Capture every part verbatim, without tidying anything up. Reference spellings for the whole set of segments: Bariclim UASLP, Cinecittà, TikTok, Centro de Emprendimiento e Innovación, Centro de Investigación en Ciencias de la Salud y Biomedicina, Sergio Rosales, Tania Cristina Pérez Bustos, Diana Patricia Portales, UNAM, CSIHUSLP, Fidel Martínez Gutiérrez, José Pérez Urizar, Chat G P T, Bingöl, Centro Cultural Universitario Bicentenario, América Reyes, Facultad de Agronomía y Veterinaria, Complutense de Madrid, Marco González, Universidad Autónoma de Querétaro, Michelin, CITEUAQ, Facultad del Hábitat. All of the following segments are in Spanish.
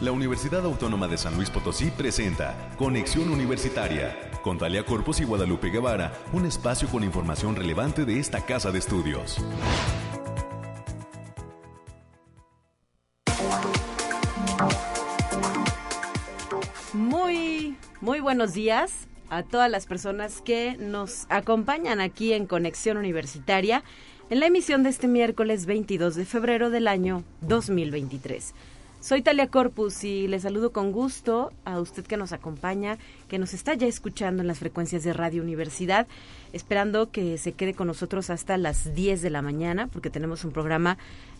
La Universidad Autónoma de San Luis Potosí presenta Conexión Universitaria, con Talía Corpus y Guadalupe Guevara, un espacio con información relevante de esta casa de estudios. Muy, muy buenos días a todas las personas que nos acompañan aquí en Conexión Universitaria, en la emisión de este miércoles veintidós de febrero del año dos mil veintitrés. Soy Talía Corpus y les saludo con gusto a usted que nos acompaña, que nos está ya escuchando en las frecuencias de Radio Universidad, esperando que se quede con nosotros hasta las diez de la mañana, porque tenemos un programa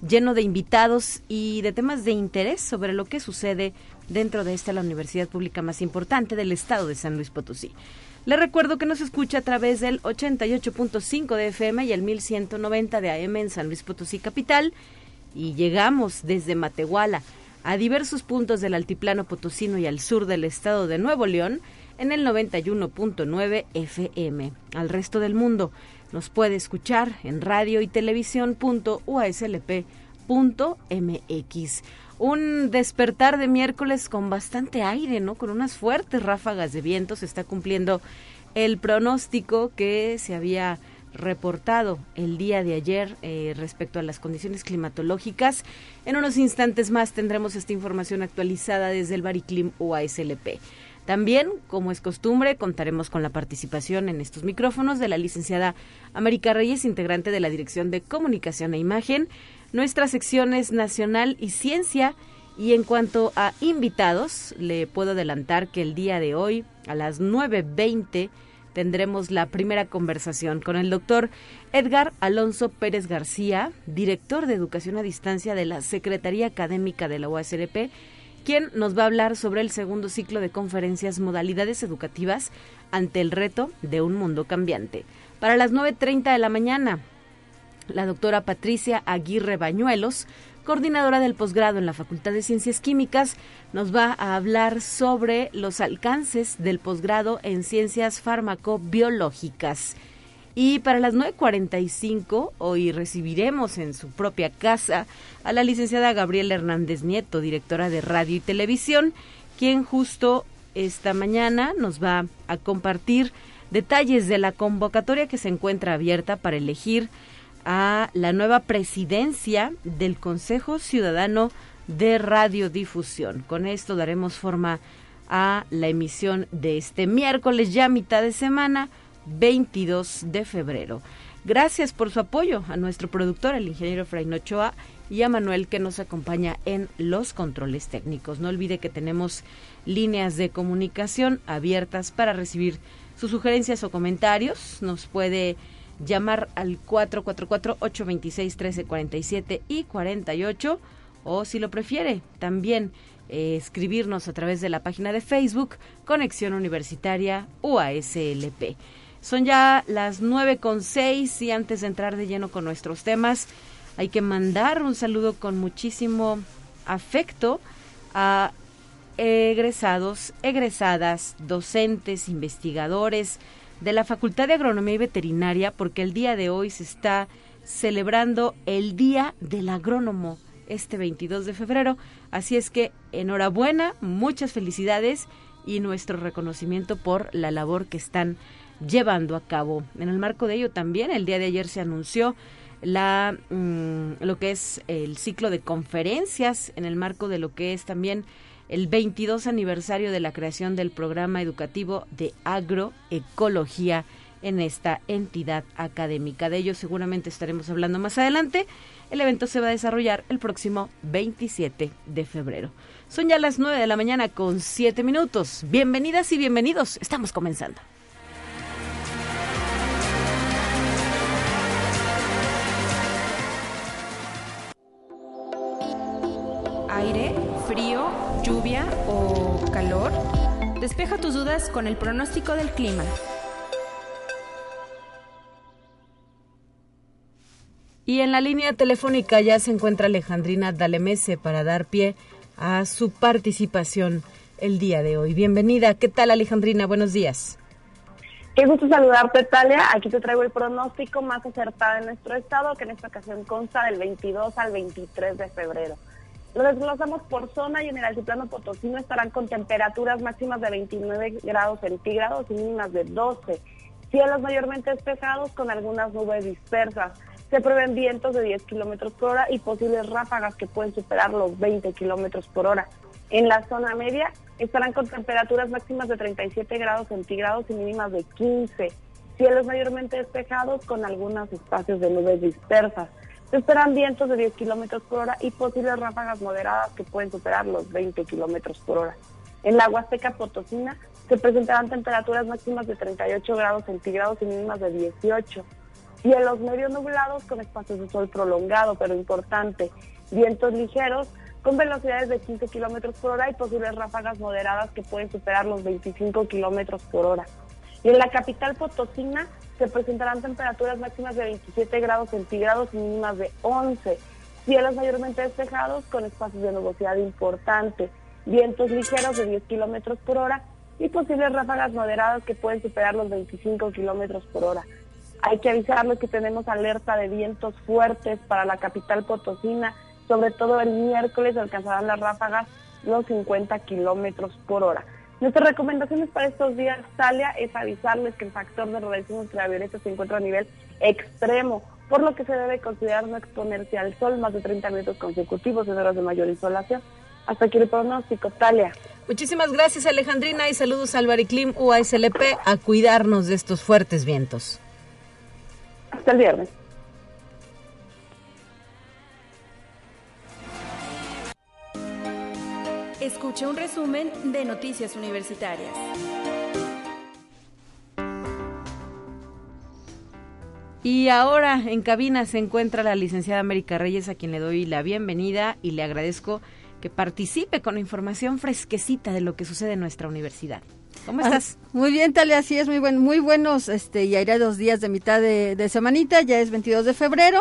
lleno de invitados y de temas de interés sobre lo que sucede dentro de esta, la universidad pública más importante del estado de San Luis Potosí. Le recuerdo que nos escucha a través del ochenta y ocho punto cinco de F M y el mil ciento noventa de A M en San Luis Potosí capital, y llegamos desde Matehuala a diversos puntos del altiplano potosino y al sur del estado de Nuevo León en el noventa y uno punto nueve F M. Al resto del mundo nos puede escuchar en radio y televisión punto u a s l p punto m x. Un despertar de miércoles con bastante aire, ¿no? Con unas fuertes ráfagas de viento. Se está cumpliendo el pronóstico que se había reportado el día de ayer eh, respecto a las condiciones climatológicas. En unos instantes más tendremos esta información actualizada desde el Bariclim U A S L P. También, como es costumbre, contaremos con la participación en estos micrófonos de la licenciada América Reyes, integrante de la Dirección de Comunicación e Imagen, nuestras secciones Nacional y Ciencia. Y en cuanto a invitados, le puedo adelantar que el día de hoy a las nueve veinte tendremos la primera conversación con el doctor Edgar Alonso Pérez García, director de Educación a Distancia de la Secretaría Académica de la U A S L P, quien nos va a hablar sobre el segundo ciclo de conferencias Modalidades Educativas ante el reto de un mundo cambiante. Para las nueve treinta de la mañana, la doctora Patricia Aguirre Bañuelos, coordinadora del posgrado en la Facultad de Ciencias Químicas, nos va a hablar sobre los alcances del posgrado en Ciencias Farmacobiológicas. Y para las nueve cuarenta y cinco, hoy recibiremos en su propia casa a la licenciada Gabriela Hernández Nieto, directora de Radio y Televisión, quien justo esta mañana nos va a compartir detalles de la convocatoria que se encuentra abierta para elegir a la nueva presidencia del Consejo Ciudadano de Radiodifusión. Con esto daremos forma a la emisión de este miércoles, ya mitad de semana, veintidós de febrero. Gracias por su apoyo a nuestro productor, el ingeniero Efraín Ochoa, y a Manuel, que nos acompaña en los controles técnicos. No olvide que tenemos líneas de comunicación abiertas para recibir sus sugerencias o comentarios. Nos puede llamar al cuatro cuatro cuatro, ocho dos seis, uno tres cuatro siete y cuarenta y ocho, o si lo prefiere, también eh, escribirnos a través de la página de Facebook Conexión Universitaria U A S L P. Son ya las nueve con seis y antes de entrar de lleno con nuestros temas, hay que mandar un saludo con muchísimo afecto a egresados, egresadas, docentes, investigadores de la Facultad de Agronomía y Veterinaria, porque el día de hoy se está celebrando el Día del Agrónomo, este veintidós de febrero. Así es que enhorabuena, muchas felicidades y nuestro reconocimiento por la labor que están llevando a cabo. En el marco de ello también, el día de ayer se anunció la mmm, lo que es el ciclo de conferencias en el marco de lo que es también el veintidós aniversario de la creación del programa educativo de agroecología en esta entidad académica. De ello seguramente estaremos hablando más adelante. El evento se va a desarrollar el próximo veintisiete de febrero. Son ya las nueve de la mañana con siete minutos. Bienvenidas y bienvenidos. Estamos comenzando. Aire, frío, lluvia o calor. Despeja tus dudas con el pronóstico del clima. Y en la línea telefónica ya se encuentra Alejandrina Dalemese para dar pie a su participación el día de hoy. Bienvenida. ¿Qué tal, Alejandrina? Buenos días. Qué gusto saludarte, Talia. Aquí te traigo el pronóstico más acertado en nuestro estado, que en esta ocasión consta del veintidós al veintitrés de febrero. Lo desglosamos por zona y en el altiplano potosino estarán con temperaturas máximas de veintinueve grados centígrados y mínimas de doce. Cielos mayormente despejados con algunas nubes dispersas. Se prevén vientos de diez kilómetros por hora y posibles ráfagas que pueden superar los veinte kilómetros por hora. En la zona media estarán con temperaturas máximas de treinta y siete grados centígrados y mínimas de quince. Cielos mayormente despejados con algunos espacios de nubes dispersas. Se esperan vientos de diez kilómetros por hora y posibles ráfagas moderadas que pueden superar los veinte kilómetros por hora. En la Huasteca Potosina se presentarán temperaturas máximas de treinta y ocho grados centígrados y mínimas de dieciocho. Cielos medio nublados con espacios de sol prolongado, pero importante. Vientos ligeros con velocidades de quince kilómetros por hora y posibles ráfagas moderadas que pueden superar los veinticinco kilómetros por hora. Y en la capital potosina se presentarán temperaturas máximas de veintisiete grados centígrados y mínimas de once. Cielos mayormente despejados con espacios de nubosidad importante. Vientos ligeros de diez kilómetros por hora y posibles ráfagas moderadas que pueden superar los veinticinco kilómetros por hora. Hay que avisarles que tenemos alerta de vientos fuertes para la capital potosina. Sobre todo el miércoles alcanzarán las ráfagas los cincuenta kilómetros por hora. Nuestras recomendaciones para estos días, Talia, es avisarles que el factor de radiación ultravioleta se encuentra a nivel extremo, por lo que se debe considerar no exponerse al sol más de treinta minutos consecutivos en horas de mayor insolación. Hasta aquí el pronóstico, Talia. Muchísimas gracias, Alejandrina, y saludos al Bariclim U A S L P, a cuidarnos de estos fuertes vientos. Hasta el viernes. Escucha un resumen de Noticias Universitarias. Y ahora en cabina se encuentra la licenciada América Reyes, a quien le doy la bienvenida y le agradezco que participe con información fresquecita de lo que sucede en nuestra universidad. ¿Cómo estás? Ah, muy bien, Talia, así es, muy buen, muy buenos este, y airados días de mitad de, de semanita, ya es veintidós de febrero,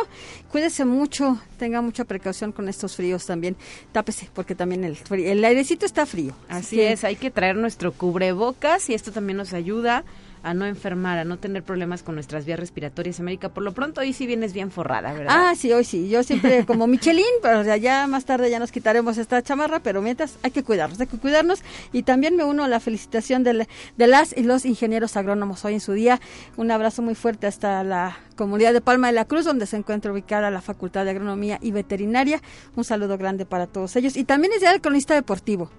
cuídese mucho, tenga mucha precaución con estos fríos también, tápese porque también el, el airecito está frío. Así que es, hay que traer nuestro cubrebocas y esto también nos ayuda a no enfermar, a no tener problemas con nuestras vías respiratorias. América, por lo pronto hoy sí vienes bien forrada, ¿verdad? Ah, sí, hoy sí, yo siempre como Michelin, pero o sea, ya más tarde ya nos quitaremos esta chamarra, pero mientras hay que cuidarnos, hay que cuidarnos y también me uno a la felicitación de, la, de las y los ingenieros agrónomos hoy en su día. Un abrazo muy fuerte hasta la comunidad de Palma de la Cruz, donde se encuentra ubicada la Facultad de Agronomía y Veterinaria. Un saludo grande para todos ellos y también es día del cronista deportivo.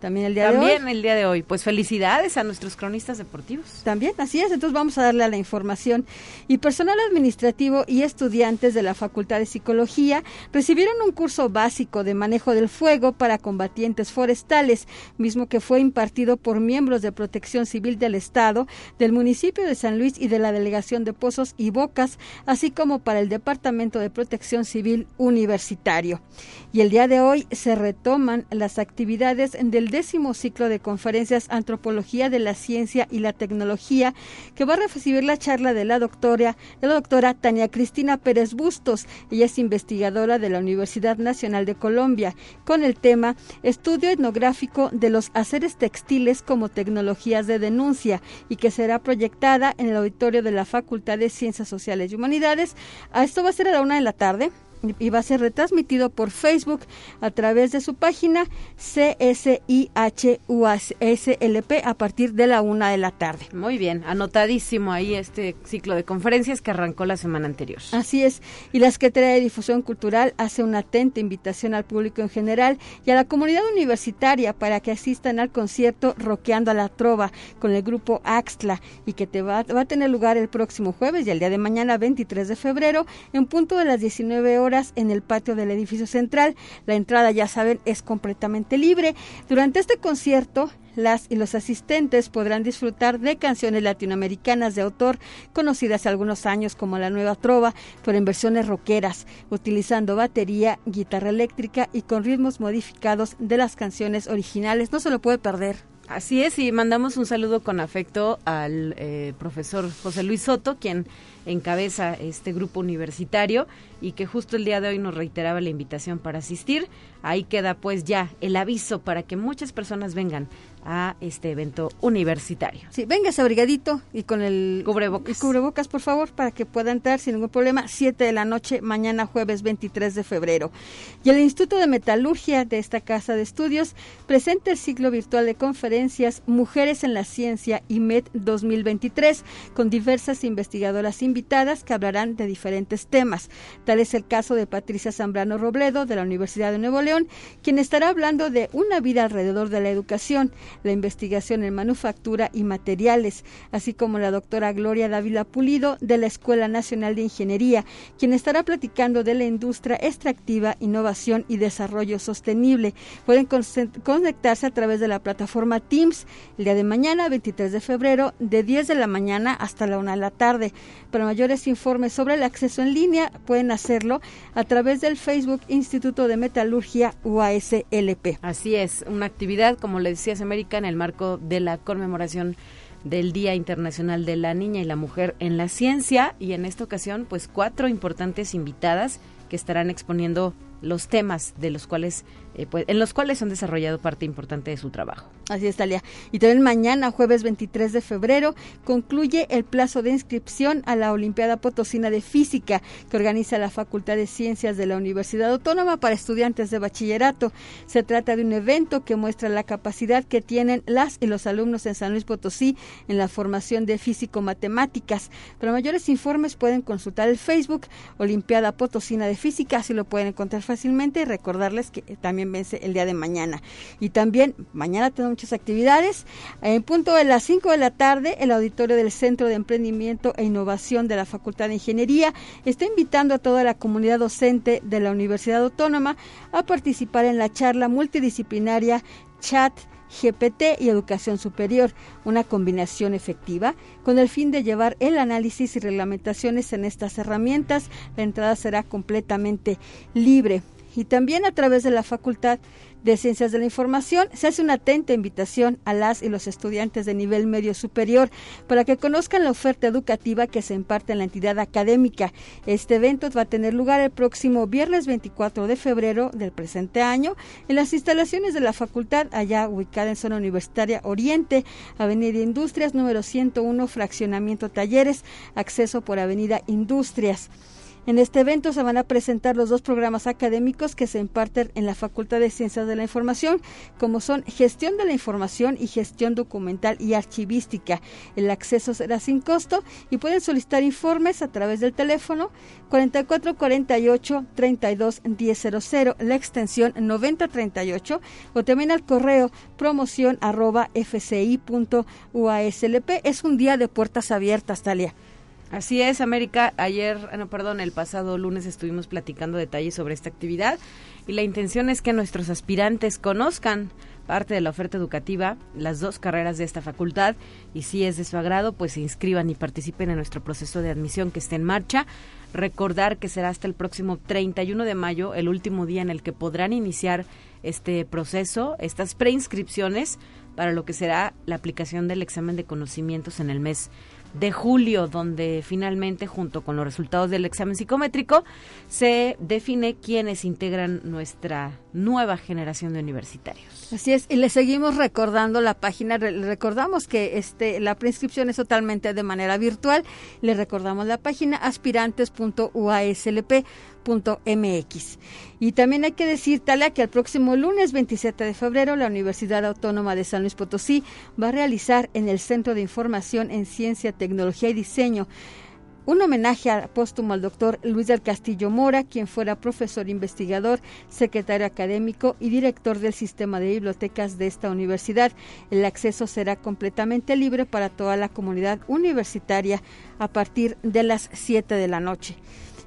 También el día También de hoy. También el día de hoy. Pues felicidades a nuestros cronistas deportivos. También, así es. Entonces vamos a darle a la información. Y personal administrativo y estudiantes de la Facultad de Psicología recibieron un curso básico de manejo del fuego para combatientes forestales, mismo que fue impartido por miembros de Protección Civil del Estado, del municipio de San Luis y de la Delegación de Pozos y Bocas, así como para el Departamento de Protección Civil Universitario. Y el día de hoy se retoman las actividades del décimo ciclo de conferencias Antropología de la Ciencia y la Tecnología, que va a recibir la charla de la doctora, de la doctora Tania Cristina Pérez Bustos. Ella es investigadora de la Universidad Nacional de Colombia, con el tema Estudio Etnográfico de los Haceres Textiles como Tecnologías de Denuncia, y que será proyectada en el auditorio de la Facultad de Ciencias Sociales y Humanidades. Esto va a ser a la una de la tarde. Y va a ser retransmitido por Facebook a través de su página C S I H U S L P a partir de la una de la tarde. Muy bien, anotadísimo ahí este ciclo de conferencias que arrancó la semana anterior. Así es, y la Secretaría de Difusión Cultural hace una atenta invitación al público en general y a la comunidad universitaria para que asistan al concierto Roqueando a la Trova con el grupo Axtla, y que te va, va a tener lugar el próximo jueves y el día de mañana veintitrés de febrero en punto de las diecinueve horas en el patio del edificio central. La entrada, ya saben, es completamente libre. Durante este concierto, las y los asistentes podrán disfrutar de canciones latinoamericanas de autor conocidas hace algunos años como La Nueva Trova, pero en versiones rockeras, utilizando batería, guitarra eléctrica y con ritmos modificados de las canciones originales. No se lo puede perder. Así es, y mandamos un saludo con afecto al eh, profesor José Luis Soto, quien encabeza este grupo universitario y que justo el día de hoy nos reiteraba la invitación para asistir. Ahí queda pues ya el aviso para que muchas personas vengan a este evento universitario. Sí, véngase abrigadito y con el cubrebocas. El cubrebocas, por favor, para que pueda entrar sin ningún problema. siete de la noche, mañana jueves veintitrés de febrero. Y el Instituto de Metalurgia de esta Casa de Estudios presenta el ciclo virtual de conferencias Mujeres en la Ciencia I M E T dos mil veintitrés, con diversas investigadoras invitadas que hablarán de diferentes temas. Tal es el caso de Patricia Zambrano Robledo, de la Universidad de Nuevo León, quien estará hablando de una vida alrededor de la educación, la investigación en manufactura y materiales, así como la doctora Gloria Dávila Pulido, de la Escuela Nacional de Ingeniería, quien estará platicando de la industria extractiva, innovación y desarrollo sostenible. Pueden conectarse a través de la plataforma Teams el día de mañana, veintitrés de febrero, de diez de la mañana hasta la una de la tarde. Para mayores informes sobre el acceso en línea, pueden hacerlo a través del Facebook Instituto de Metalurgia U A S L P. Así es, una actividad, como le decía, América, en el marco de la conmemoración del Día Internacional de la Niña y la Mujer en la Ciencia, y en esta ocasión pues cuatro importantes invitadas que estarán exponiendo los temas de los cuales eh, pues, en los cuales han desarrollado parte importante de su trabajo. Así es, Talia. Y también mañana, jueves veintitrés de febrero, concluye el plazo de inscripción a la Olimpiada Potosina de Física que organiza la Facultad de Ciencias de la Universidad Autónoma para estudiantes de bachillerato. Se trata de un evento que muestra la capacidad que tienen las y los alumnos en San Luis Potosí en la formación de físico-matemáticas. Para mayores informes pueden consultar el Facebook Olimpiada Potosina de Física, así lo pueden encontrar fácilmente, y recordarles que también vence el día de mañana. Y también mañana tenemos muchas actividades. En punto de las cinco de la tarde, el auditorio del Centro de Emprendimiento e Innovación de la Facultad de Ingeniería está invitando a toda la comunidad docente de la Universidad Autónoma a participar en la charla multidisciplinaria Chat G P T y Educación Superior, una combinación efectiva con el fin de llevar el análisis y reglamentaciones en estas herramientas. La entrada será completamente libre. Y también a través de la Facultad de Ciencias de la Información se hace una atenta invitación a las y los estudiantes de nivel medio superior para que conozcan la oferta educativa que se imparte en la entidad académica. Este evento va a tener lugar el próximo viernes veinticuatro de febrero del presente año en las instalaciones de la facultad, allá ubicada en zona universitaria Oriente, Avenida Industrias número ciento uno, fraccionamiento Talleres, acceso por Avenida Industrias. En este evento se van a presentar los dos programas académicos que se imparten en la Facultad de Ciencias de la Información, como son Gestión de la Información y Gestión Documental y Archivística. El acceso será sin costo y pueden solicitar informes a través del teléfono cuatro cuatro cuatro ocho tres dos uno cero cero cero, la extensión noventa treinta y ocho, o también al correo promoción arroba fci.uaslp. Es un día de puertas abiertas, Talia. Así es, América. Ayer, no, perdón, el pasado lunes estuvimos platicando detalles sobre esta actividad y la intención es que nuestros aspirantes conozcan parte de la oferta educativa, las dos carreras de esta facultad, y si es de su agrado, pues se inscriban y participen en nuestro proceso de admisión que está en marcha. Recordar que será hasta el próximo treinta y uno de mayo, el último día en el que podrán iniciar este proceso, estas preinscripciones para lo que será la aplicación del examen de conocimientos en el mes de julio, donde finalmente, junto con los resultados del examen psicométrico, se define quiénes integran nuestra nueva generación de universitarios. Así es, y les seguimos recordando la página. Recordamos que este la preinscripción es totalmente de manera virtual. Les recordamos la página aspirantes punto u a s l p punto m x. Y también hay que decir, Talia, que el próximo lunes veintisiete de febrero la Universidad Autónoma de San Luis Potosí va a realizar en el Centro de Información en Ciencia, Tecnología y Diseño un homenaje póstumo al doctor Luis del Castillo Mora, quien fuera profesor investigador, secretario académico y director del sistema de bibliotecas de esta universidad. El acceso será completamente libre para toda la comunidad universitaria a partir de las siete de la noche.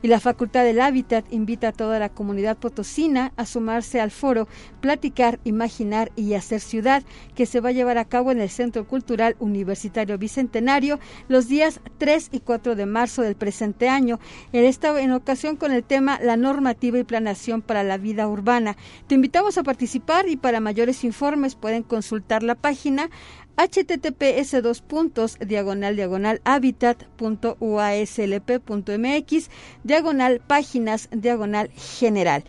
Y la Facultad del Hábitat invita a toda la comunidad potosina a sumarse al foro Platicar, Imaginar y Hacer Ciudad, que se va a llevar a cabo en el Centro Cultural Universitario Bicentenario los días tres y cuatro de marzo del presente año, en esta en ocasión con el tema La normativa y planeación para la vida urbana. Te invitamos a participar y para mayores informes pueden consultar la página https dos puntos diagonal diagonal habitat.uaslp.mx diagonal páginas diagonal general.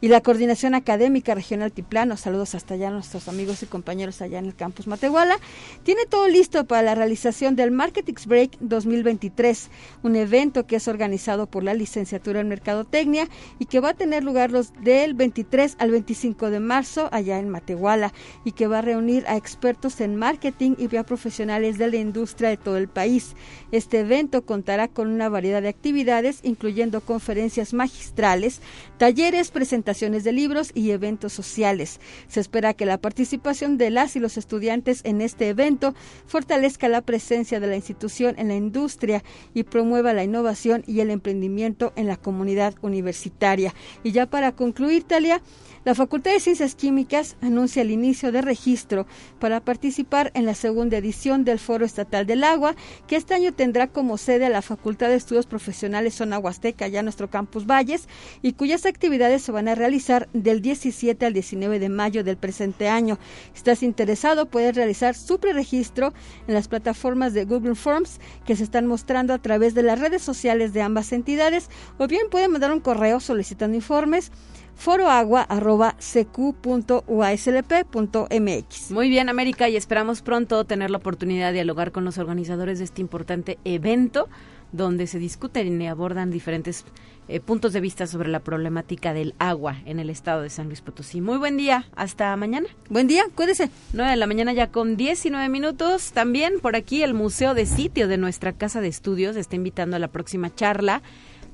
Y la Coordinación Académica Regional Altiplano, saludos hasta allá a nuestros amigos y compañeros allá en el campus Matehuala, tiene todo listo para la realización del Marketing Break dos mil veintitrés, un evento que es organizado por la Licenciatura en Mercadotecnia y que va a tener lugar los del veintitrés al veinticinco de marzo allá en Matehuala, y que va a reunir a expertos en marketing y a profesionales de la industria de todo el país. Este evento contará con una variedad de actividades, incluyendo conferencias magistrales, talleres, presentaciones de libros y eventos sociales. Se espera que la participación de las y los estudiantes en este evento fortalezca la presencia de la institución en la industria y promueva la innovación y el emprendimiento en la comunidad universitaria. Y ya para concluir, Talia, la Facultad de Ciencias Químicas anuncia el inicio de registro para participar en la segunda edición del Foro Estatal del Agua, que este año tendrá como sede a la Facultad de Estudios Profesionales Zona Huasteca, ya nuestro campus Valles, y cuyas actividades se van a realizar del diecisiete al diecinueve de mayo del presente año. Si estás interesado, puedes realizar su preregistro en las plataformas de Google Forms que se están mostrando a través de las redes sociales de ambas entidades, o bien pueden mandar un correo solicitando informes foroagua arroba c q punto u a s l p punto m x. Muy bien, América, y esperamos pronto tener la oportunidad de dialogar con los organizadores de este importante evento, donde se discuten y abordan diferentes eh, puntos de vista sobre la problemática del agua en el estado de San Luis Potosí. Muy buen día, hasta mañana. Buen día, cuídese. nueve de la mañana ya con diecinueve minutos. También por aquí el Museo de Sitio de nuestra Casa de Estudios está invitando a la próxima charla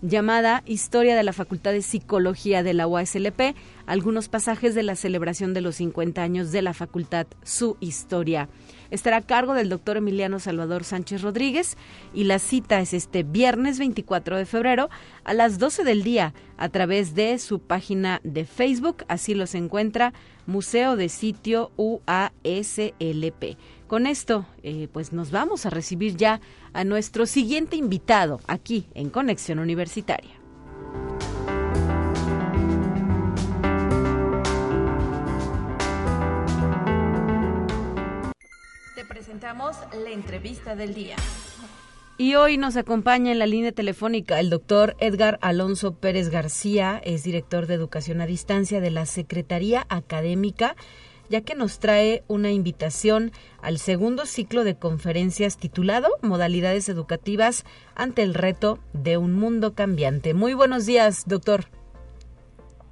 llamada Historia de la Facultad de Psicología de la U A S L P, algunos pasajes de la celebración de los cincuenta años de la facultad, su historia. Estará a cargo del doctor Emiliano Salvador Sánchez Rodríguez, y la cita es este viernes veinticuatro de febrero a las doce del día a través de su página de Facebook, así los encuentra, Museo de Sitio U A S L P. Con esto, eh, pues nos vamos a recibir ya a nuestro siguiente invitado aquí en Conexión Universitaria. Te presentamos la entrevista del día. Y hoy nos acompaña en la línea telefónica el doctor Edgar Alonso Pérez García, es director de Educación a Distancia de la Secretaría Académica, ya que nos trae una invitación al segundo ciclo de conferencias titulado Modalidades Educativas ante el reto de un mundo cambiante. Muy buenos días, doctor.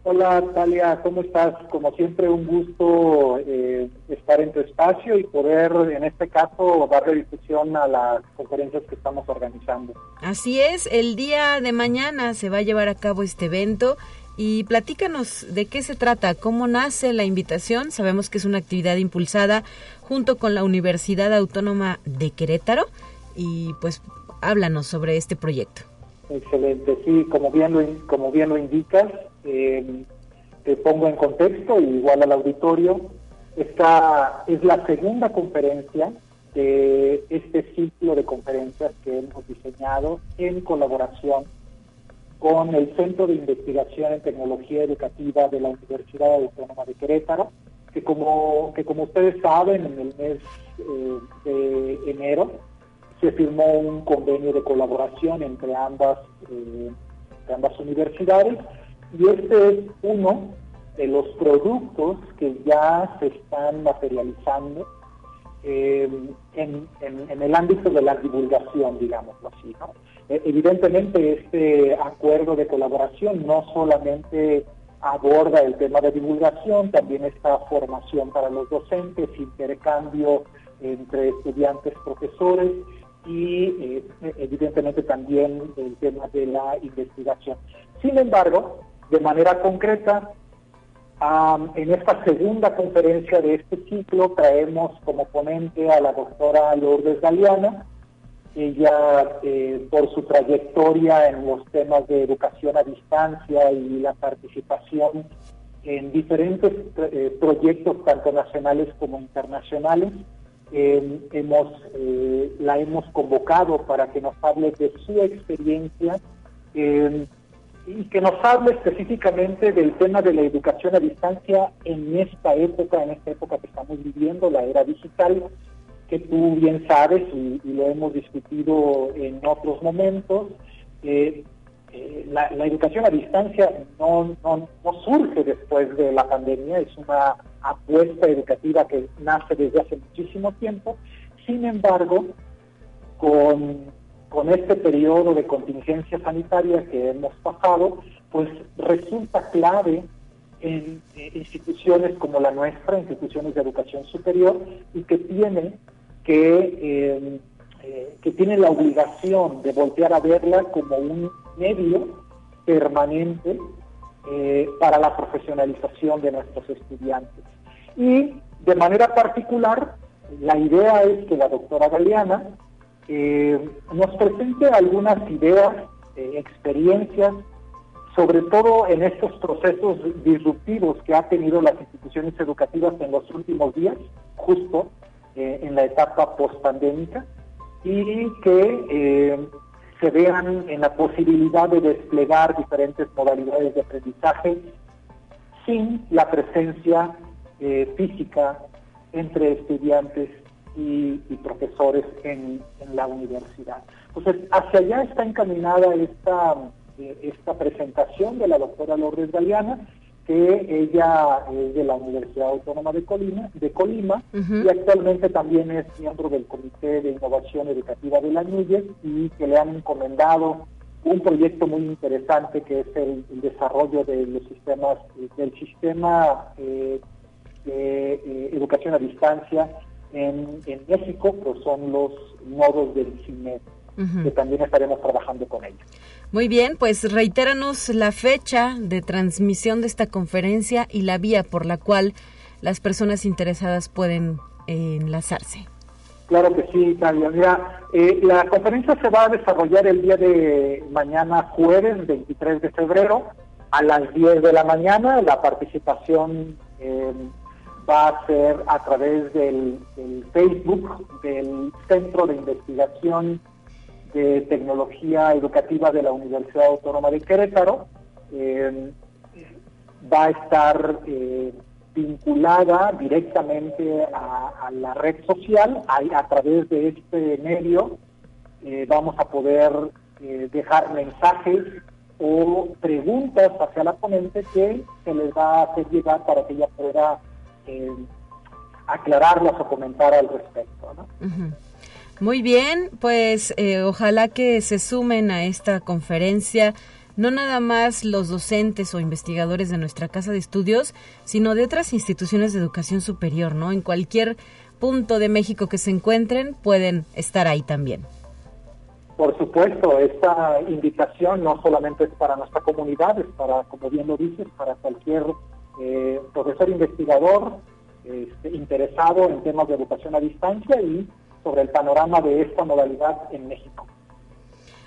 Hola, Talia, ¿cómo estás? Como siempre, un gusto eh, estar en tu espacio y poder, en este caso, darle difusión a las conferencias que estamos organizando. Así es, el día de mañana se va a llevar a cabo este evento. Y platícanos de qué se trata, cómo nace la invitación. Sabemos que es una actividad impulsada junto con la Universidad Autónoma de Querétaro, y pues háblanos sobre este proyecto. Excelente, sí, como bien lo, como bien lo indicas, eh, te pongo en contexto, igual al auditorio, esta es la segunda conferencia de este ciclo de conferencias que hemos diseñado en colaboración con el Centro de Investigación en Tecnología Educativa de la Universidad Autónoma de Querétaro, que como, que como ustedes saben, en el mes eh, de enero se firmó un convenio de colaboración entre ambas, eh, entre ambas universidades, y este es uno de los productos que ya se están materializando eh, en, en, en el ámbito de la divulgación, digámoslo así, ¿no? Evidentemente, este acuerdo de colaboración no solamente aborda el tema de divulgación, también está formación para los docentes, intercambio entre estudiantes, profesores y eh, evidentemente también el tema de la investigación. Sin embargo, de manera concreta, um, en esta segunda conferencia de este ciclo traemos como ponente a la doctora Lourdes Galeana. Ella, eh, por su trayectoria en los temas de educación a distancia y la participación en diferentes eh, proyectos, tanto nacionales como internacionales, eh, hemos eh, la hemos convocado para que nos hable de su experiencia eh, y que nos hable específicamente del tema de la educación a distancia en esta época, en esta época que estamos viviendo, la era digital, que tú bien sabes y, y lo hemos discutido en otros momentos, eh, eh, la, la educación a distancia no, no, no surge después de la pandemia, es una apuesta educativa que nace desde hace muchísimo tiempo. Sin embargo, con, con este periodo de contingencia sanitaria que hemos pasado, pues resulta clave en instituciones como la nuestra, instituciones de educación superior, y que tiene que, eh, eh, que tiene la obligación de voltear a verla como un medio permanente eh, para la profesionalización de nuestros estudiantes. Y de manera particular, la idea es que la doctora Galeana eh, nos presente algunas ideas, eh, experiencias, sobre todo en estos procesos disruptivos que ha tenido las instituciones educativas en los últimos días, justo eh, en la etapa postpandémica, y que eh, se vean en la posibilidad de desplegar diferentes modalidades de aprendizaje sin la presencia eh, física entre estudiantes y, y profesores en, en la universidad. Entonces, hacia allá está encaminada esta... esta presentación de la doctora Lourdes Galeana, que ella es de la Universidad Autónoma de Colima, de Colima uh-huh. y actualmente también es miembro del Comité de Innovación Educativa de la N U Y E S, y que le han encomendado un proyecto muy interesante que es el, el desarrollo de los sistemas, del sistema eh, de eh, educación a distancia en, en México, pues son los nodos del C I M E D, uh-huh. que también estaremos trabajando con ellos. Muy bien, pues reitéranos la fecha de transmisión de esta conferencia y la vía por la cual las personas interesadas pueden eh, enlazarse. Claro que sí, Tania. Mira, eh, la conferencia se va a desarrollar el día de mañana, jueves veintitrés de febrero, a las diez de la mañana. La participación eh, va a ser a través del, del Facebook del Centro de Investigación de Tecnología Educativa de la Universidad Autónoma de Querétaro. Eh, va a estar eh, vinculada directamente a, a la red social. A, a través de este medio eh, vamos a poder eh, dejar mensajes o preguntas hacia la ponente que se les va a hacer llegar para que ella pueda eh, aclararlas o comentar al respecto, ¿no? Uh-huh. Muy bien, pues eh, ojalá que se sumen a esta conferencia, no nada más los docentes o investigadores de nuestra casa de estudios, sino de otras instituciones de educación superior, ¿no? En cualquier punto de México que se encuentren, pueden estar ahí también. Por supuesto, esta invitación no solamente es para nuestra comunidad, es para, como bien lo dices, para cualquier eh, profesor investigador eh, interesado en temas de educación a distancia y sobre el panorama de esta modalidad en México.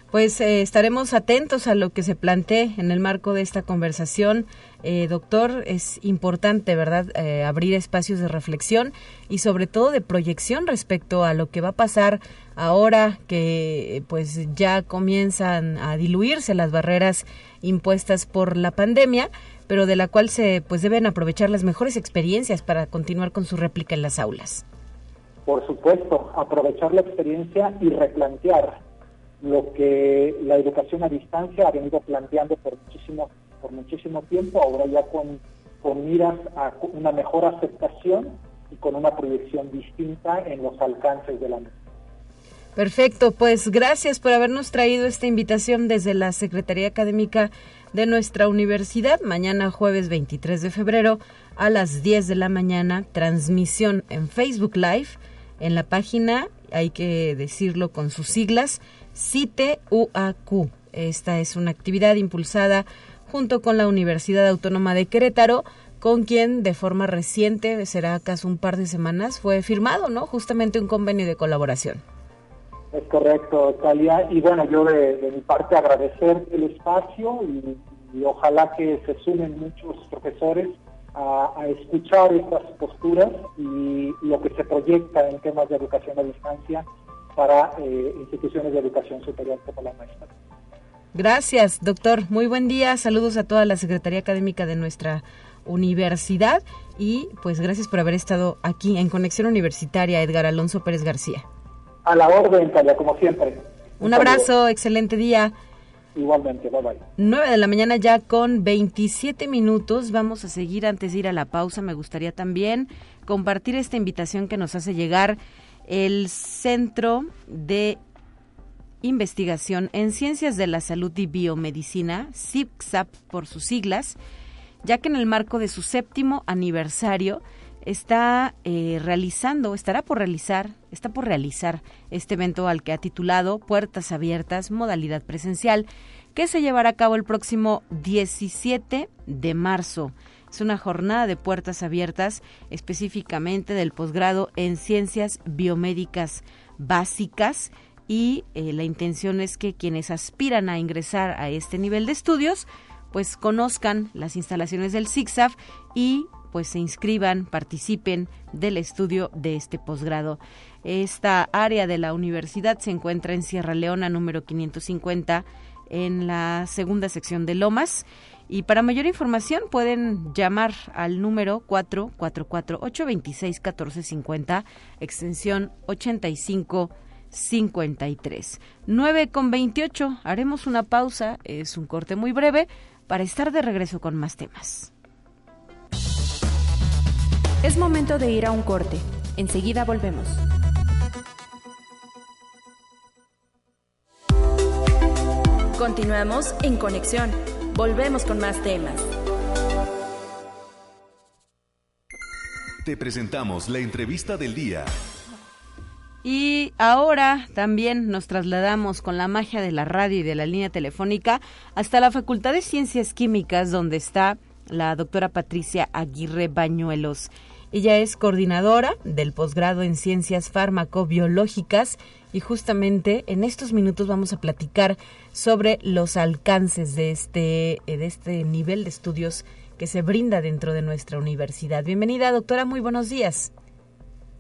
Pues eh, estaremos atentos a lo que se plantee en el marco de esta conversación. Eh, doctor, es importante, ¿verdad?, eh, abrir espacios de reflexión y sobre todo de proyección respecto a lo que va a pasar ahora que pues ya comienzan a diluirse las barreras impuestas por la pandemia, pero de la cual se pues deben aprovechar las mejores experiencias para continuar con su réplica en las aulas. Por supuesto, aprovechar la experiencia y replantear lo que la educación a distancia ha venido planteando por muchísimo, por muchísimo tiempo, ahora ya con, con miras a una mejor aceptación y con una proyección distinta en los alcances de la misma. Perfecto, pues gracias por habernos traído esta invitación desde la Secretaría Académica de nuestra universidad. Mañana jueves veintitrés de febrero a las diez de la mañana, transmisión en Facebook Live. En la página, hay que decirlo con sus siglas, C I T E U A Q. Esta es una actividad impulsada junto con la Universidad Autónoma de Querétaro, con quien de forma reciente, será casi un par de semanas, fue firmado, ¿no?, justamente un convenio de colaboración. Es correcto, Talia. Y bueno, yo de, de mi parte agradecer el espacio y, y ojalá que se sumen muchos profesores A, a escuchar estas posturas y, y lo que se proyecta en temas de educación a distancia para eh, instituciones de educación superior como la nuestra. Gracias, doctor. Muy buen día. Saludos a toda la Secretaría Académica de nuestra universidad y pues gracias por haber estado aquí en Conexión Universitaria, Edgar Alonso Pérez García. A la orden, Talia, como siempre. Un abrazo, excelente día. Igualmente, bye bye. nueve de la mañana ya con veintisiete minutos. Vamos a seguir antes de ir a la pausa. Me gustaría también compartir esta invitación que nos hace llegar el Centro de Investigación en Ciencias de la Salud y Biomedicina, C I B C S A P por sus siglas, ya que en el marco de su séptimo aniversario está eh, realizando, estará por realizar, está por realizar este evento al que ha titulado Puertas Abiertas, modalidad presencial, que se llevará a cabo el próximo diecisiete de marzo. Es una jornada de puertas abiertas específicamente del posgrado en Ciencias Biomédicas Básicas y eh, la intención es que quienes aspiran a ingresar a este nivel de estudios pues conozcan las instalaciones del C I C S A F y pues se inscriban, participen del estudio de este posgrado. Esta área de la universidad se encuentra en Sierra Leona número quinientos cincuenta en la segunda sección de Lomas. Y para mayor información pueden llamar al número cuatro cuatro cuatro, ocho dos seis, uno cuatro cinco cero, extensión ochenta y cinco cincuenta y tres. nueve con veintiocho, haremos una pausa, es un corte muy breve, para estar de regreso con más temas. Es momento de ir a un corte. Enseguida volvemos. Continuamos en Conexión. Volvemos con más temas. Te presentamos la entrevista del día. Y ahora también nos trasladamos con la magia de la radio y de la línea telefónica hasta la Facultad de Ciencias Químicas, donde está la doctora Patricia Aguirre Bañuelos. Ella es coordinadora del posgrado en Ciencias Fármaco-Biológicas y justamente en estos minutos vamos a platicar sobre los alcances de este, de este nivel de estudios que se brinda dentro de nuestra universidad. Bienvenida, doctora, muy buenos días.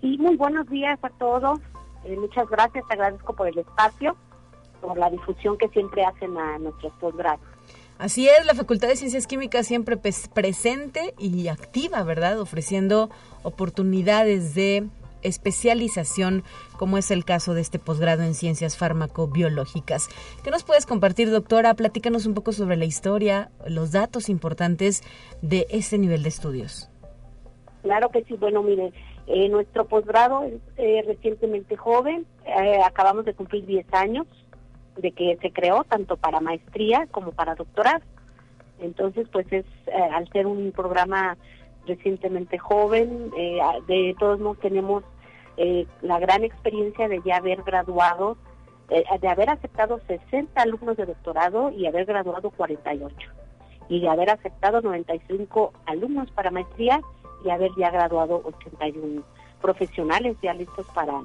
Sí, muy buenos días a todos. Eh, muchas gracias, te agradezco por el espacio, por la difusión que siempre hacen a nuestros posgrados. Así es, la Facultad de Ciencias Químicas siempre presente y activa, ¿verdad? Ofreciendo oportunidades de especialización, como es el caso de este posgrado en Ciencias Fármaco-Biológicas. ¿Qué nos puedes compartir, doctora? Platícanos un poco sobre la historia, los datos importantes de este nivel de estudios. Claro que sí. Bueno, mire, eh, nuestro posgrado es eh, recientemente joven. Eh, acabamos de cumplir diez años. De que se creó tanto para maestría como para doctorado. Entonces, pues es, eh, al ser un programa recientemente joven, eh, de todos modos tenemos eh, la gran experiencia de ya haber graduado, eh, de haber aceptado sesenta alumnos de doctorado y haber graduado cuarenta y ocho, y de haber aceptado noventa y cinco alumnos para maestría y haber ya graduado ochenta y un profesionales ya listos para,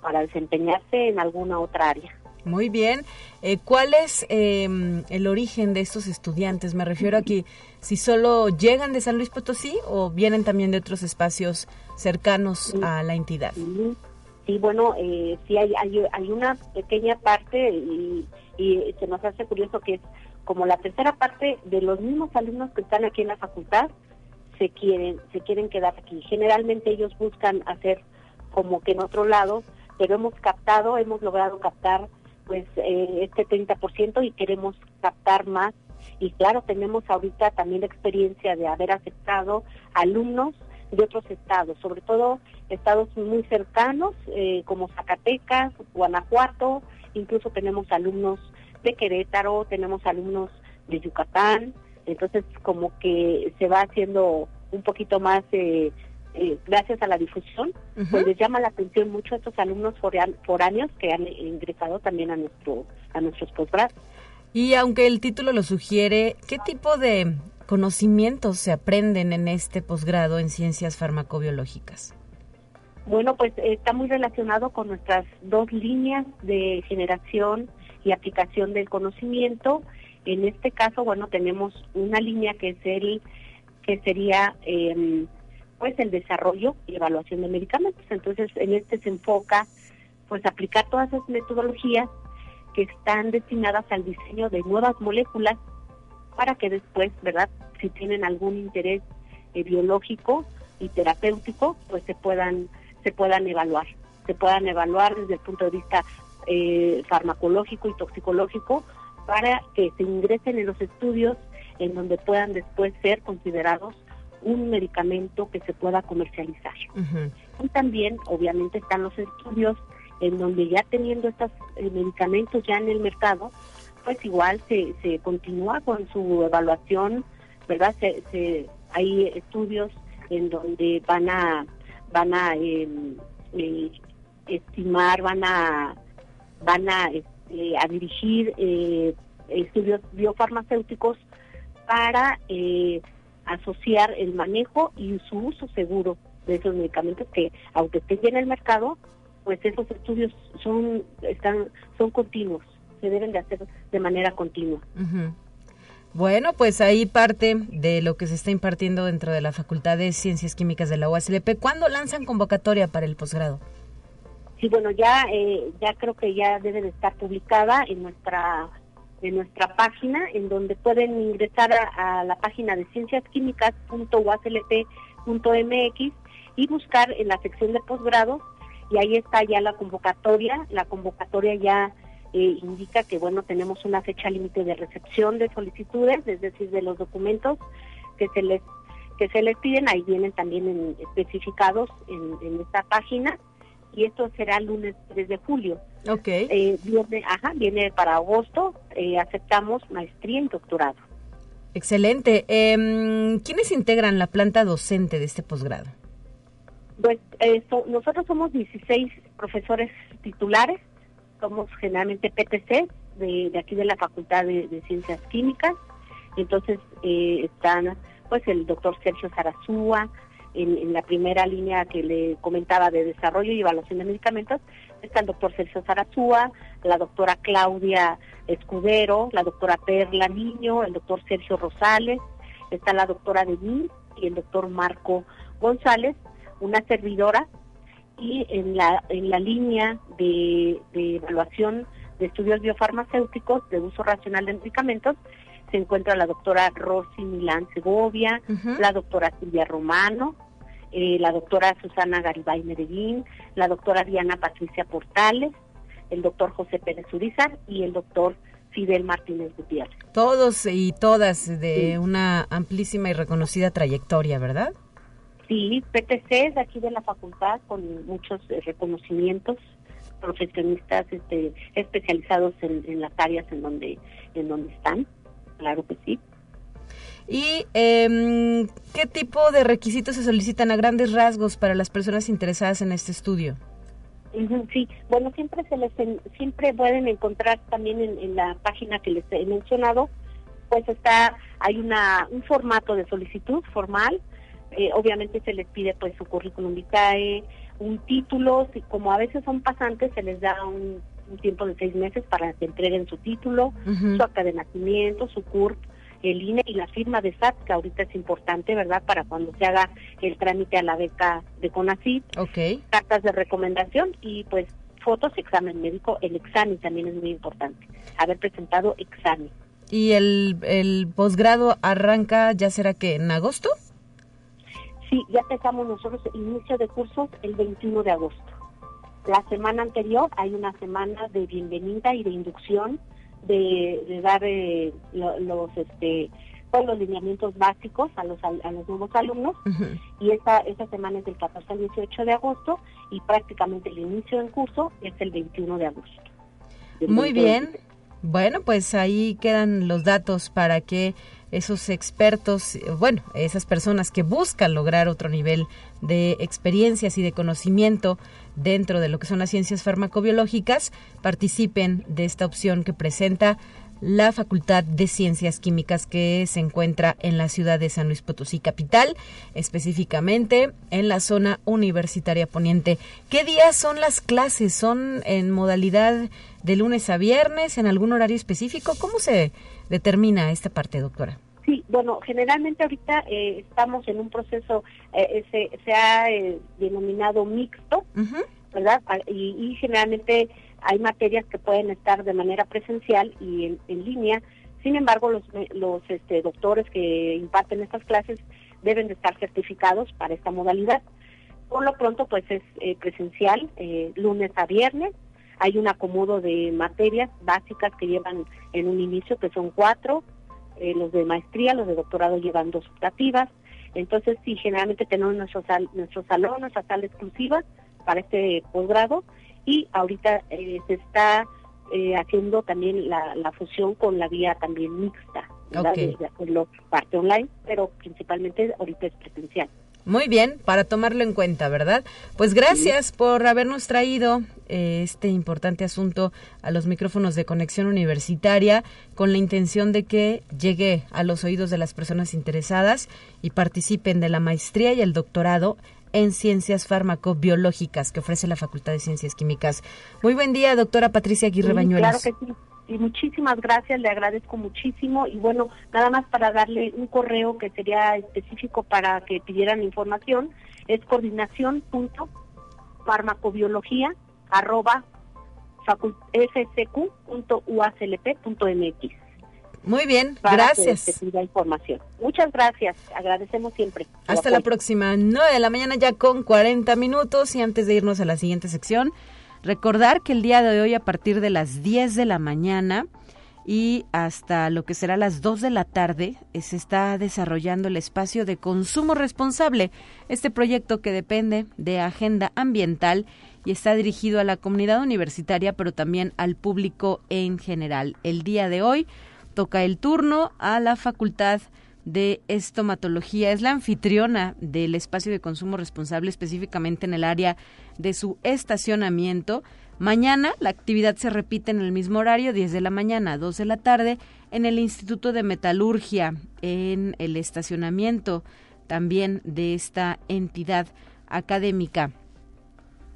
para desempeñarse en alguna otra área. Muy bien. Eh, ¿Cuál es eh, el origen de estos estudiantes? Me refiero a que si solo llegan de San Luis Potosí o vienen también de otros espacios cercanos a la entidad. Sí, bueno, eh, sí hay, hay, hay una pequeña parte y, y se nos hace curioso que es como la tercera parte de los mismos alumnos que están aquí en la facultad se quieren, se quieren quedar aquí. Generalmente ellos buscan hacer como que en otro lado, pero hemos captado, hemos logrado captar pues eh, este treinta por ciento y queremos captar más. Y claro, tenemos ahorita también la experiencia de haber aceptado alumnos de otros estados, sobre todo estados muy cercanos eh, como Zacatecas, Guanajuato, incluso tenemos alumnos de Querétaro, tenemos alumnos de Yucatán, entonces como que se va haciendo un poquito más, eh, eh, gracias a la difusión, uh-huh. Pues les llama la atención mucho a estos alumnos foráneos que han ingresado también a nuestro a nuestros posgrados. Y aunque el título lo sugiere, ¿qué tipo de conocimientos se aprenden en este posgrado en Ciencias Farmacobiológicas? Bueno, pues está muy relacionado con nuestras dos líneas de generación y aplicación del conocimiento. En este caso, bueno, tenemos una línea que es el que sería eh, pues el desarrollo y evaluación de medicamentos. Entonces, en este se enfoca pues aplicar todas esas metodologías que están destinadas al diseño de nuevas moléculas para que después, ¿verdad?, si tienen algún interés eh, biológico, y terapéutico, pues se puedan se puedan evaluar, se puedan evaluar desde el punto de vista eh, farmacológico y toxicológico, para que se ingresen en los estudios en donde puedan después ser considerados un medicamento que se pueda comercializar. Uh-huh. Y también, obviamente, están los estudios en donde ya teniendo estos eh, medicamentos ya en el mercado, pues igual se, se continúa con su evaluación, ¿verdad? Se, se, hay estudios en donde van a van a eh, eh, estimar, van a van a, eh, a dirigir eh, estudios biofarmacéuticos para eh, asociar el manejo y su uso seguro de esos medicamentos que, aunque estén ya en el mercado, pues esos estudios son están son continuos, se deben de hacer de manera continua. Uh-huh. Bueno, pues ahí parte de lo que se está impartiendo dentro de la Facultad de Ciencias Químicas de la U A S L P. ¿Cuándo lanzan convocatoria para el posgrado? Sí, bueno, ya eh, ya creo que ya debe de estar publicada en nuestra en nuestra página, en donde pueden ingresar a, a la página de ciencias químicas punto u a s l p punto m x y buscar en la sección de posgrados, y ahí está ya la convocatoria. La convocatoria ya Eh, indica que, bueno, tenemos una fecha límite de recepción de solicitudes, es decir, de los documentos que se les que se les piden. Ahí vienen también en, especificados en, en esta página, y esto será el lunes tres de julio. Okay. Eh, viene, ajá, viene para agosto. Eh, aceptamos maestría y doctorado. Excelente. Eh, ¿Quiénes integran la planta docente de este posgrado? Pues eh, so, nosotros somos dieciséis profesores titulares. Somos generalmente P T C de, de aquí de la Facultad de, de Ciencias Químicas. Entonces eh, están pues el doctor Sergio Zarazúa en, en la primera línea que le comentaba de desarrollo y evaluación de medicamentos. Está el doctor Sergio Zarazúa, la doctora Claudia Escudero, la doctora Perla Niño, el doctor Sergio Rosales, está la doctora Denis y el doctor Marco González, una servidora. Y en la en la línea de, de evaluación de estudios biofarmacéuticos de uso racional de medicamentos se encuentra la doctora Rosy Milán Segovia, uh-huh. la doctora Silvia Romano, eh, la doctora Susana Garibay Medellín, la doctora Diana Patricia Portales, el doctor José Pérez Urizar y el doctor Fidel Martínez Gutiérrez. Todos y todas de sí. una amplísima y reconocida trayectoria, ¿verdad? Sí, P T C es aquí de la facultad con muchos eh, reconocimientos, profesionistas este, especializados en, en las áreas en donde en donde están, claro que sí. ¿Y eh, qué tipo de requisitos se solicitan a grandes rasgos para las personas interesadas en este estudio? Sí, bueno, siempre se les en, siempre pueden encontrar también en, en la página que les he mencionado, pues está hay una un formato de solicitud formal. Eh, obviamente se les pide pues su currículum vitae, un título, si, como a veces son pasantes se les da un, un tiempo de seis meses para que entreguen su título, uh-huh. su acta de nacimiento, su C U R P, el I N E y la firma de S A T, que ahorita es importante, ¿verdad?, para cuando se haga el trámite a la beca de CONACYT, okay. cartas de recomendación y pues fotos, examen médico. El examen también es muy importante, haber presentado examen. ¿Y el, el posgrado arranca, ya será que en agosto? Sí, ya empezamos nosotros inicio de cursos el veintiuno de agosto. La semana anterior hay una semana de bienvenida y de inducción, de, de dar eh, lo, los este pues, los lineamientos básicos a los a los nuevos alumnos. Uh-huh. Y esa, esa semana es del catorce al dieciocho de agosto y prácticamente el inicio del curso es el veintiuno de agosto. Muy bien. Bueno, pues ahí quedan los datos para que esos expertos, bueno, esas personas que buscan lograr otro nivel de experiencias y de conocimiento dentro de lo que son las ciencias farmacobiológicas, participen de esta opción que presenta la Facultad de Ciencias Químicas, que se encuentra en la ciudad de San Luis Potosí capital, específicamente en la zona universitaria poniente. ¿Qué días son las clases? ¿Son en modalidad de lunes a viernes, en algún horario específico? ¿Cómo se determina esta parte, doctora? Sí, bueno, generalmente ahorita eh, estamos en un proceso, eh, se, se ha eh, denominado mixto, uh-huh. ¿verdad? Y, y generalmente hay materias que pueden estar de manera presencial y en, en línea. Sin embargo, los, los este, doctores que imparten estas clases deben de estar certificados para esta modalidad. Por lo pronto, pues es eh, presencial, eh, lunes a viernes. Hay un acomodo de materias básicas que llevan en un inicio, que son cuatro, eh, los de maestría, los de doctorado llevan dos optativas. Entonces, sí, generalmente tenemos nuestro, sal, nuestro salón, nuestra sala exclusiva para este posgrado, y ahorita eh, se está eh, haciendo también la, la fusión con la vía también mixta, ¿verdad? Okay. De hacerlo parte online, pero principalmente ahorita es presencial. Muy bien, para tomarlo en cuenta, ¿verdad? Pues gracias sí. por habernos traído eh, este importante asunto a los micrófonos de Conexión Universitaria, con la intención de que llegue a los oídos de las personas interesadas y participen de la maestría y el doctorado en Ciencias Farmacobiológicas que ofrece la Facultad de Ciencias Químicas. Muy buen día, doctora Patricia Aguirre sí, Bañuelos. Claro que sí. Y muchísimas gracias, le agradezco muchísimo. Y bueno, nada más para darle un correo que sería específico para que pidieran información, es coordinación punto farmacobiología arroba f c q punto u a s l p punto m x. Muy bien, para gracias. Que se pida información. Muchas gracias, agradecemos siempre. Hasta la próxima, nueve de la mañana ya con cuarenta minutos, y antes de irnos a la siguiente sección, recordar que el día de hoy, a partir de las diez de la mañana y hasta lo que será las dos de la tarde, se está desarrollando el espacio de consumo responsable, este proyecto que depende de Agenda Ambiental y está dirigido a la comunidad universitaria, pero también al público en general. El día de hoy toca el turno a la Facultad de Estomatología, es la anfitriona del espacio de consumo responsable, específicamente en el área de su estacionamiento. Mañana la actividad se repite en el mismo horario, diez de la mañana a dos de la tarde, en el Instituto de Metalurgia, en el estacionamiento también de esta entidad académica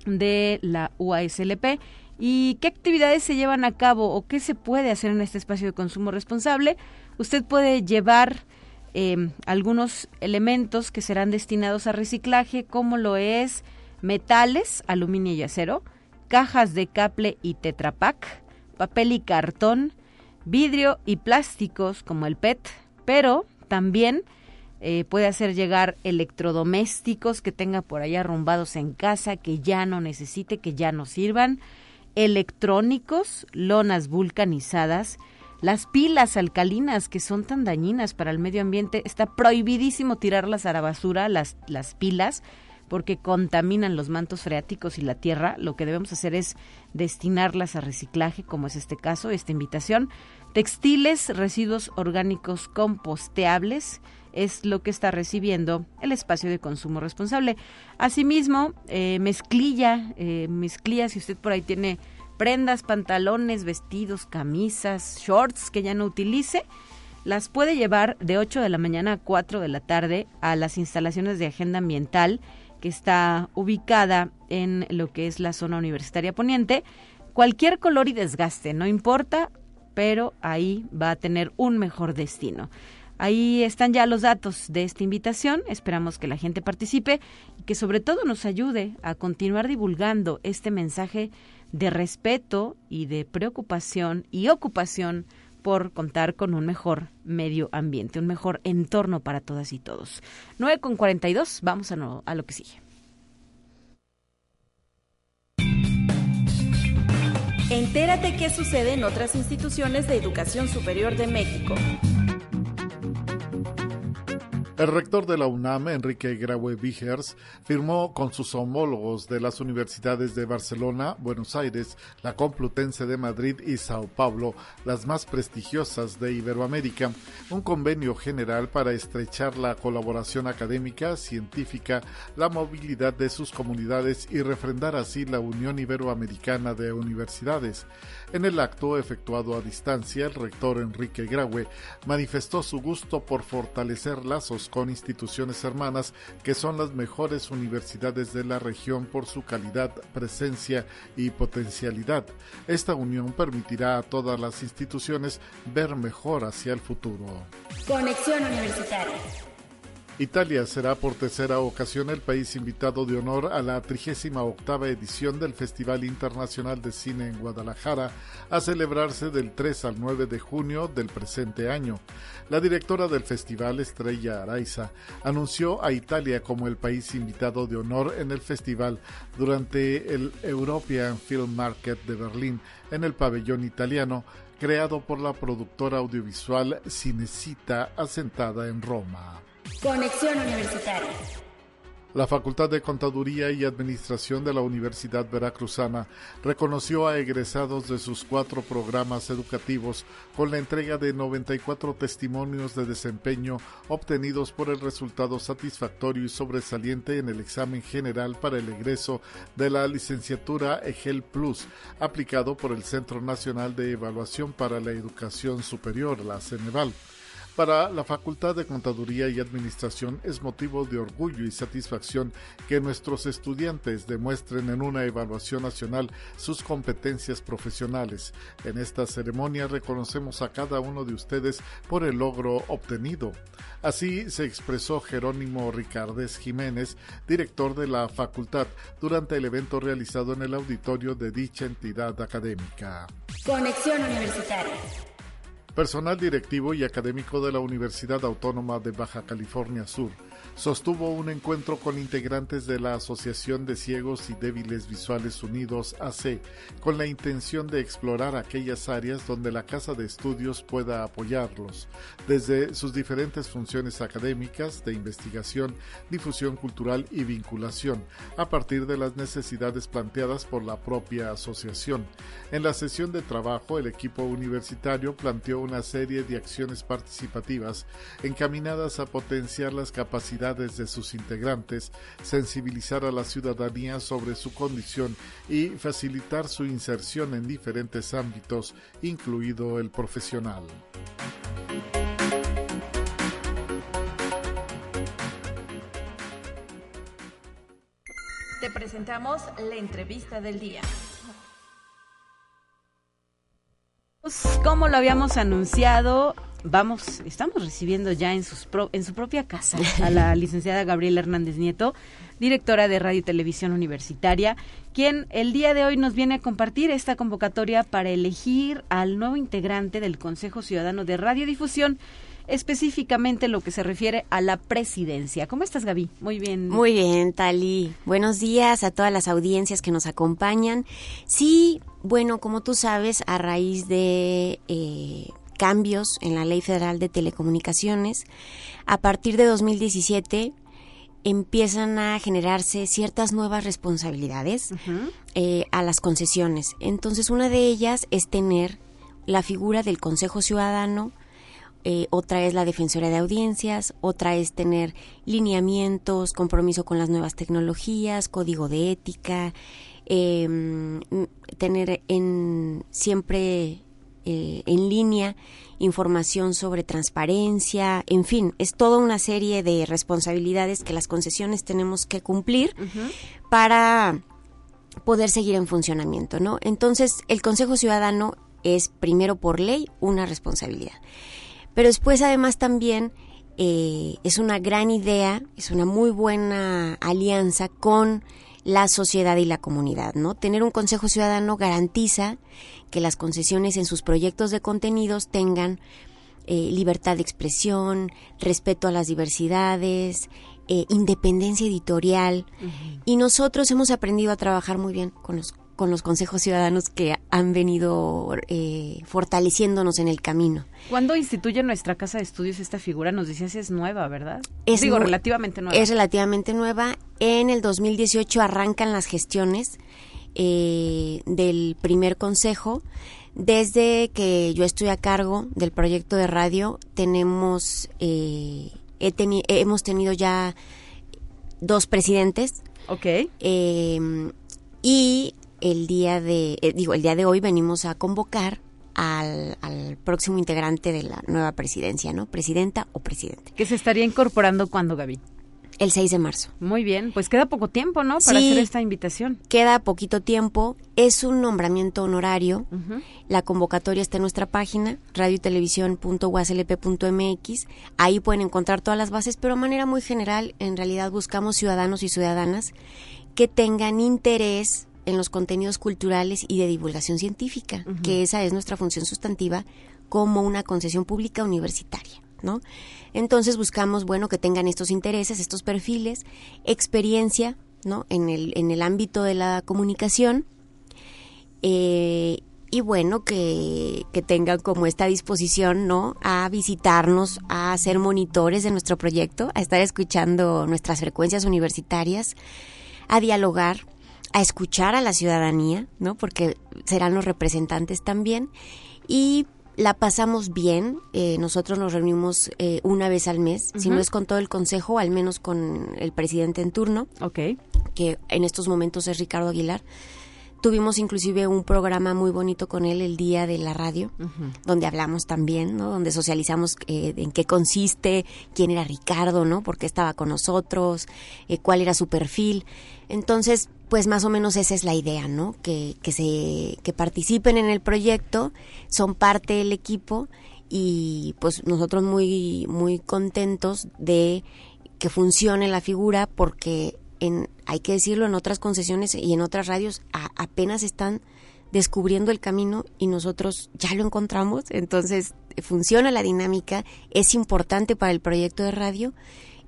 de la U A S L P. ¿Y qué actividades se llevan a cabo o qué se puede hacer en este espacio de consumo responsable? Usted puede llevar Eh, algunos elementos que serán destinados a reciclaje, como lo es metales, aluminio y acero, cajas de caple y tetrapack, papel y cartón, vidrio y plásticos como el P E T, pero también eh, puede hacer llegar electrodomésticos que tenga por allá arrumbados en casa, que ya no necesite, que ya no sirvan, electrónicos, lonas vulcanizadas, las pilas alcalinas que son tan dañinas para el medio ambiente. Está prohibidísimo tirarlas a la basura, las, las pilas, porque contaminan los mantos freáticos y la tierra. Lo que debemos hacer es destinarlas a reciclaje, como es este caso, esta invitación. Textiles, residuos orgánicos composteables, es lo que está recibiendo el espacio de consumo responsable. Asimismo, eh, mezclilla, eh, mezclilla, si usted por ahí tiene prendas, pantalones, vestidos, camisas, shorts que ya no utilice, las puede llevar de ocho de la mañana a cuatro de la tarde a las instalaciones de Agenda Ambiental, que está ubicada en lo que es la zona universitaria poniente. Cualquier color y desgaste, no importa, pero ahí va a tener un mejor destino. Ahí están ya los datos de esta invitación. Esperamos que la gente participe y que sobre todo nos ayude a continuar divulgando este mensaje de respeto y de preocupación y ocupación por contar con un mejor medio ambiente, un mejor entorno para todas y todos. nueve con cuarenta y dos, vamos a, no, a lo que sigue. Entérate qué sucede en otras instituciones de educación superior de México. El rector de la UNAM, Enrique Graue Vigers, firmó con sus homólogos de las universidades de Barcelona, Buenos Aires, la Complutense de Madrid y Sao Paulo, las más prestigiosas de Iberoamérica, un convenio general para estrechar la colaboración académica, científica, la movilidad de sus comunidades y refrendar así la Unión Iberoamericana de Universidades. En el acto efectuado a distancia, el rector Enrique Graue manifestó su gusto por fortalecer lazos con instituciones hermanas que son las mejores universidades de la región por su calidad, presencia y potencialidad. Esta unión permitirá a todas las instituciones ver mejor hacia el futuro. Conexión Universitaria. Italia será por tercera ocasión el país invitado de honor a la trigésima octava edición del Festival Internacional de Cine en Guadalajara, a celebrarse del tres al nueve de junio del presente año. La directora del festival, Estrella Araiza, anunció a Italia como el país invitado de honor en el festival durante el European Film Market de Berlín, en el pabellón italiano, creado por la productora audiovisual Cinecittà, asentada en Roma. Conexión Universitaria. La Facultad de Contaduría y Administración de la Universidad Veracruzana reconoció a egresados de sus cuatro programas educativos con la entrega de noventa y cuatro testimonios de desempeño obtenidos por el resultado satisfactorio y sobresaliente en el examen general para el egreso de la licenciatura EGEL Plus, aplicado por el Centro Nacional de Evaluación para la Educación Superior, la CENEVAL. Para la Facultad de Contaduría y Administración es motivo de orgullo y satisfacción que nuestros estudiantes demuestren en una evaluación nacional sus competencias profesionales. En esta ceremonia reconocemos a cada uno de ustedes por el logro obtenido. Así se expresó Jerónimo Ricardés Jiménez, director de la facultad, durante el evento realizado en el auditorio de dicha entidad académica. Conexión Universitaria. Personal directivo y académico de la Universidad Autónoma de Baja California Sur sostuvo un encuentro con integrantes de la Asociación de Ciegos y Débiles Visuales Unidos, A C, con la intención de explorar aquellas áreas donde la Casa de Estudios pueda apoyarlos, desde sus diferentes funciones académicas de investigación, difusión cultural y vinculación, a partir de las necesidades planteadas por la propia asociación. En la sesión de trabajo, el equipo universitario planteó una serie de acciones participativas encaminadas a potenciar las capacidades de sus integrantes, sensibilizar a la ciudadanía sobre su condición y facilitar su inserción en diferentes ámbitos, incluido el profesional. Te presentamos la entrevista del día. Como lo habíamos anunciado, Vamos, estamos recibiendo ya en, sus pro, en su propia casa a la licenciada Gabriela Hernández Nieto, directora de Radio y Televisión Universitaria, quien el día de hoy nos viene a compartir esta convocatoria para elegir al nuevo integrante del Consejo Ciudadano de Radiodifusión, específicamente lo que se refiere a la presidencia. ¿Cómo estás, Gaby? Muy bien. Muy bien, Tali. Buenos días a todas las audiencias que nos acompañan. Sí, bueno, como tú sabes, a raíz de... Eh, cambios en la Ley Federal de Telecomunicaciones, a partir de dos mil diecisiete empiezan a generarse ciertas nuevas responsabilidades uh-huh. eh, a las concesiones. Entonces, una de ellas es tener la figura del Consejo Ciudadano, eh, otra es la Defensoría de Audiencias, otra es tener lineamientos, compromiso con las nuevas tecnologías, código de ética, eh, tener en siempre... Eh, en línea, información sobre transparencia, en fin, es toda una serie de responsabilidades que las concesiones tenemos que cumplir uh-huh. para poder seguir en funcionamiento, ¿no? Entonces, el Consejo Ciudadano es primero por ley una responsabilidad, pero después además también eh, es una gran idea, es una muy buena alianza con la sociedad y la comunidad, ¿no? Tener un Consejo Ciudadano garantiza que las concesiones en sus proyectos de contenidos tengan eh, libertad de expresión, respeto a las diversidades, eh, independencia editorial. Uh-huh. Y nosotros hemos aprendido a trabajar muy bien con los, con los consejos ciudadanos que han venido eh, fortaleciéndonos en el camino. ¿Cuándo instituye nuestra Casa de Estudios esta figura? Nos decías, es nueva, ¿verdad? Es Digo, muy, relativamente nueva. Es relativamente nueva. En el dos mil dieciocho arrancan las gestiones eh, del primer consejo. Desde que yo estoy a cargo del proyecto de radio, tenemos eh, he teni- hemos tenido ya dos presidentes. Ok. Eh, y... El día de eh, digo el día de hoy venimos a convocar al, al próximo integrante de la nueva presidencia, ¿no? Presidenta o presidente. ¿Qué se estaría incorporando cuándo, Gaby? El seis de marzo. Muy bien, pues queda poco tiempo, ¿no? Para sí, hacer esta invitación. Queda poquito tiempo, es un nombramiento honorario, uh-huh. La convocatoria está en nuestra página, radio y televisión punto u a s l p punto m x, ahí pueden encontrar todas las bases, pero de manera muy general, en realidad buscamos ciudadanos y ciudadanas que tengan interés en los contenidos culturales y de divulgación científica, uh-huh. que esa es nuestra función sustantiva como una concesión pública universitaria, ¿no? Entonces buscamos, bueno, que tengan estos intereses, estos perfiles, experiencia, ¿no? En el, en el ámbito de la comunicación, eh, y bueno, que, que tengan como esta disposición, ¿no? A visitarnos, a ser monitores de nuestro proyecto, a estar escuchando nuestras frecuencias universitarias, a dialogar, a escuchar a la ciudadanía, ¿no? Porque serán los representantes también, y la pasamos bien. Eh, nosotros nos reunimos eh, una vez al mes, uh-huh. si no es con todo el consejo, al menos con el presidente en turno, okay. que en estos momentos es Ricardo Aguilar. Tuvimos inclusive un programa muy bonito con él el día de la radio, uh-huh. donde hablamos también, ¿no? Donde socializamos eh, en qué consiste, quién era Ricardo, ¿no? Por qué estaba con nosotros, eh, cuál era su perfil. Entonces, pues más o menos esa es la idea, ¿no? Que, que, se, que participen en el proyecto, son parte del equipo y pues nosotros muy, muy contentos de que funcione la figura porque... En, hay que decirlo, en otras concesiones y en otras radios a, apenas están descubriendo el camino y nosotros ya lo encontramos, entonces funciona la dinámica, es importante para el proyecto de radio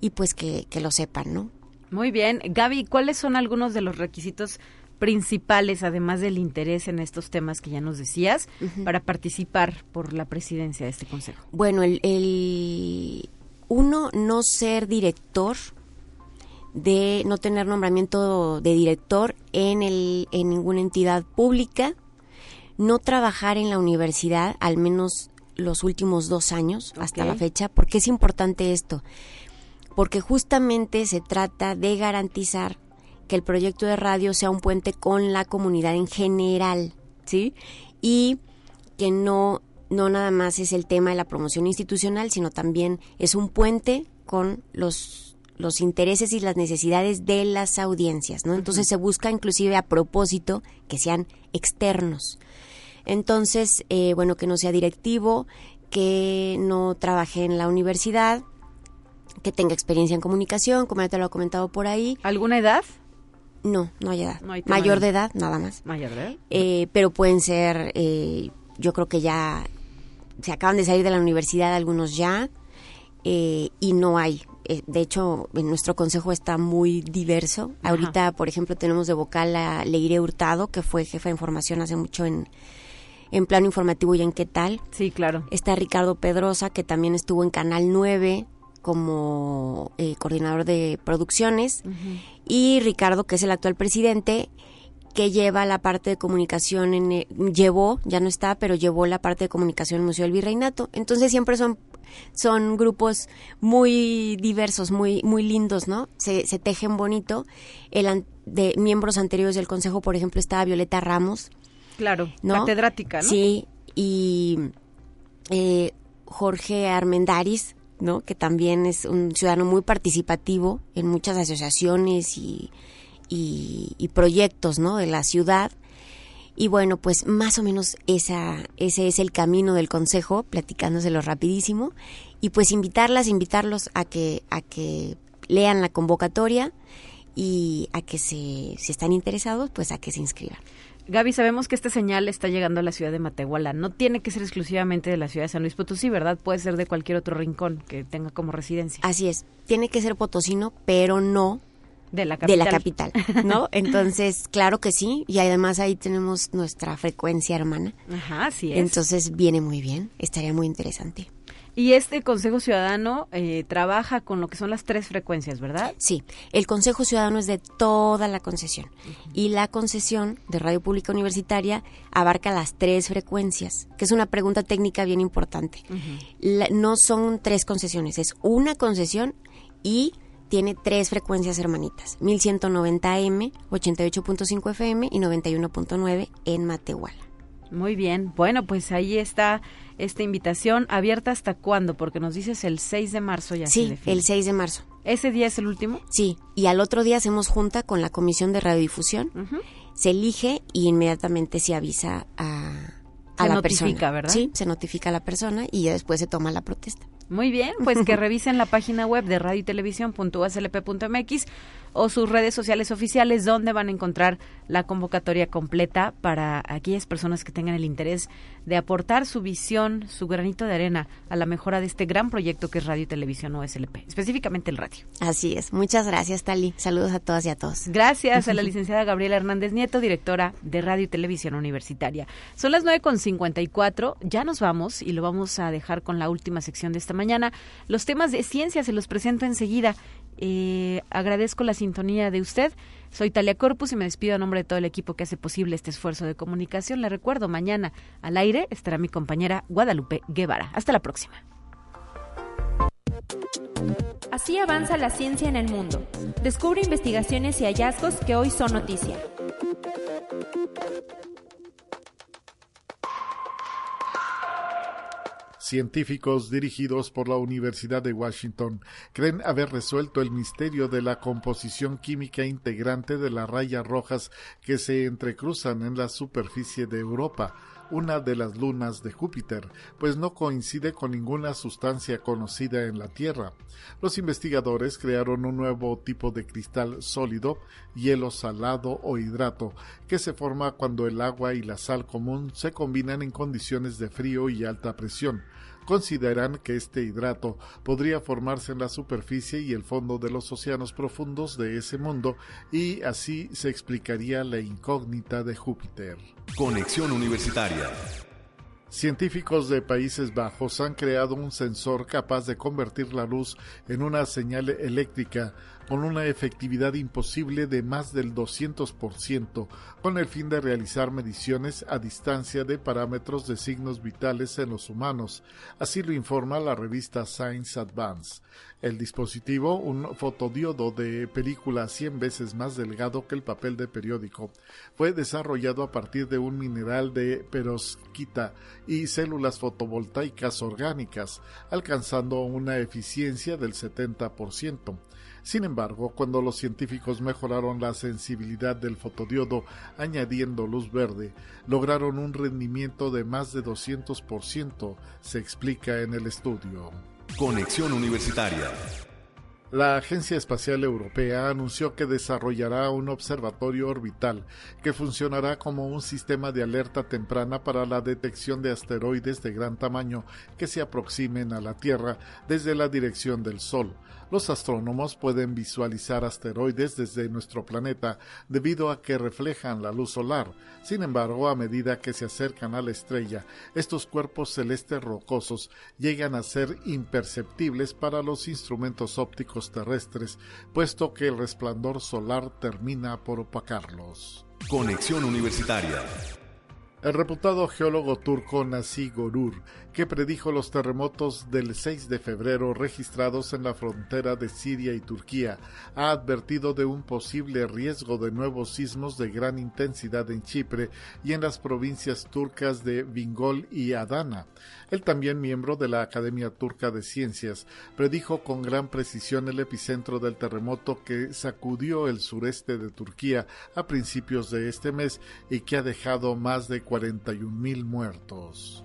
y pues que, que lo sepan, ¿no? Muy bien. Gaby, ¿cuáles son algunos de los requisitos principales, además del interés en estos temas que ya nos decías, uh-huh. para participar por la presidencia de este consejo? Bueno, el, el uno, no ser director, de no tener nombramiento de director en el en ninguna entidad pública, no trabajar en la universidad, al menos los últimos dos años okay. hasta la fecha. ¿Por qué es importante esto? Porque justamente se trata de garantizar que el proyecto de radio sea un puente con la comunidad en general, ¿sí? Y que no, no nada más es el tema de la promoción institucional, sino también es un puente con los... los intereses y las necesidades de las audiencias, ¿no? Entonces uh-huh. se busca inclusive a propósito que sean externos. Entonces, eh, bueno, que no sea directivo, que no trabaje en la universidad, que tenga experiencia en comunicación, como ya te lo he comentado por ahí. ¿Alguna edad? No, no hay edad. No hay Mayor de edad, nada más. Mayor de edad. Eh, pero pueden ser, eh, yo creo que ya se acaban de salir de la universidad algunos ya, eh, y no hay... De hecho, en nuestro consejo está muy diverso. Ajá. Ahorita, por ejemplo, tenemos de vocal a Leire Hurtado, que fue jefa de información hace mucho en, en Plano Informativo y en ¿Qué tal? Sí, claro. Está Ricardo Pedrosa, que también estuvo en Canal nueve como eh, coordinador de producciones. Uh-huh. Y Ricardo, que es el actual presidente, que lleva la parte de comunicación, en eh, llevó, ya no está, pero llevó la parte de comunicación en el Museo del Virreinato. Entonces siempre son... son grupos muy diversos, muy muy lindos, ¿no? Se, se tejen bonito. El an- de miembros anteriores del consejo, por ejemplo, estaba Violeta Ramos. Claro, ¿no? Catedrática, ¿no? Sí, y eh, Jorge Armendáriz, ¿no? Que también es un ciudadano muy participativo en muchas asociaciones y, y, y proyectos, ¿no? De la ciudad. Y bueno, pues más o menos esa ese es el camino del consejo, platicándoselo rapidísimo, y pues invitarlas, invitarlos a que a que lean la convocatoria y a que se si están interesados, pues a que se inscriban. Gaby, sabemos que esta señal está llegando a la ciudad de Matehuala. No tiene que ser exclusivamente de la ciudad de San Luis Potosí, ¿verdad? Puede ser de cualquier otro rincón que tenga como residencia. Así es. Tiene que ser potosino, pero no de la capital. De la capital, ¿no? Entonces, claro que sí, y además ahí tenemos nuestra frecuencia hermana. Ajá, así es. Entonces, viene muy bien, estaría muy interesante. Y este Consejo Ciudadano eh, trabaja con lo que son las tres frecuencias, ¿verdad? Sí, el Consejo Ciudadano es de toda la concesión, uh-huh. y la concesión de Radio Pública Universitaria abarca las tres frecuencias, que es una pregunta técnica bien importante. Uh-huh. La, no son tres concesiones, es una concesión y... tiene tres frecuencias hermanitas, mil ciento noventa eme, ochenta y ocho punto cinco efe eme y noventa y uno punto nueve en Matehuala. Muy bien, bueno, pues ahí está esta invitación. ¿Abierta hasta cuándo? Porque nos dices el seis de marzo ya. Sí, se define. El seis de marzo. ¿Ese día es el último? Sí, y al otro día hacemos junta con la comisión de radiodifusión, uh-huh. se elige y inmediatamente se avisa a, a se la notifica, persona. Se notifica, ¿verdad? Sí, se notifica a la persona y ya después se toma la protesta. Muy bien, pues que revisen la página web de radio y televisión punto u a s l p punto m x o sus redes sociales oficiales, donde van a encontrar la convocatoria completa para aquellas personas que tengan el interés de aportar su visión, su granito de arena a la mejora de este gran proyecto que es Radio y Televisión U S L P, específicamente el radio. Así es, muchas gracias, Tali. Saludos a todas y a todos. Gracias a la licenciada Gabriela Hernández Nieto, directora de Radio y Televisión Universitaria. Son las nueve cincuenta y cuatro, ya nos vamos y lo vamos a dejar con la última sección de esta mañana. Los temas de ciencia se los presento enseguida. Eh, agradezco la sintonía de usted. Soy Talía Corpus y me despido a nombre de todo el equipo que hace posible este esfuerzo de comunicación. Le recuerdo, mañana al aire estará mi compañera Guadalupe Guevara. Hasta la próxima. Así avanza la ciencia en el mundo. Descubre investigaciones y hallazgos que hoy son noticia. Científicos dirigidos por la Universidad de Washington creen haber resuelto el misterio de la composición química integrante de las rayas rojas que se entrecruzan en la superficie de Europa, una de las lunas de Júpiter, pues no coincide con ninguna sustancia conocida en la Tierra. Los investigadores crearon un nuevo tipo de cristal sólido, hielo salado o hidrato, que se forma cuando el agua y la sal común se combinan en condiciones de frío y alta presión. Consideran que este hidrato podría formarse en la superficie y el fondo de los océanos profundos de ese mundo, y así se explicaría la incógnita de Júpiter. Conexión Universitaria. Científicos de Países Bajos han creado un sensor capaz de convertir la luz en una señal eléctrica con una efectividad imposible de más del doscientos por ciento, con el fin de realizar mediciones a distancia de parámetros de signos vitales en los humanos. Así lo informa la revista Science Advance. El dispositivo, un fotodiodo de película cien veces más delgado que el papel de periódico, fue desarrollado a partir de un mineral de perovskita y células fotovoltaicas orgánicas, alcanzando una eficiencia del setenta por ciento. Sin embargo, cuando los científicos mejoraron la sensibilidad del fotodiodo añadiendo luz verde, lograron un rendimiento de más de doscientos por ciento, se explica en el estudio. Conexión Universitaria. La Agencia Espacial Europea anunció que desarrollará un observatorio orbital que funcionará como un sistema de alerta temprana para la detección de asteroides de gran tamaño que se aproximen a la Tierra desde la dirección del Sol. Los astrónomos pueden visualizar asteroides desde nuestro planeta debido a que reflejan la luz solar. Sin embargo, a medida que se acercan a la estrella, estos cuerpos celestes rocosos llegan a ser imperceptibles para los instrumentos ópticos terrestres, puesto que el resplandor solar termina por opacarlos. Conexión Universitaria. El reputado geólogo turco Naci Görür, que predijo los terremotos del seis de febrero registrados en la frontera de Siria y Turquía, ha advertido de un posible riesgo de nuevos sismos de gran intensidad en Chipre y en las provincias turcas de Bingöl y Adana. Él, también miembro de la Academia Turca de Ciencias, predijo con gran precisión el epicentro del terremoto que sacudió el sureste de Turquía a principios de este mes y que ha dejado más de cuarenta y un mil muertos.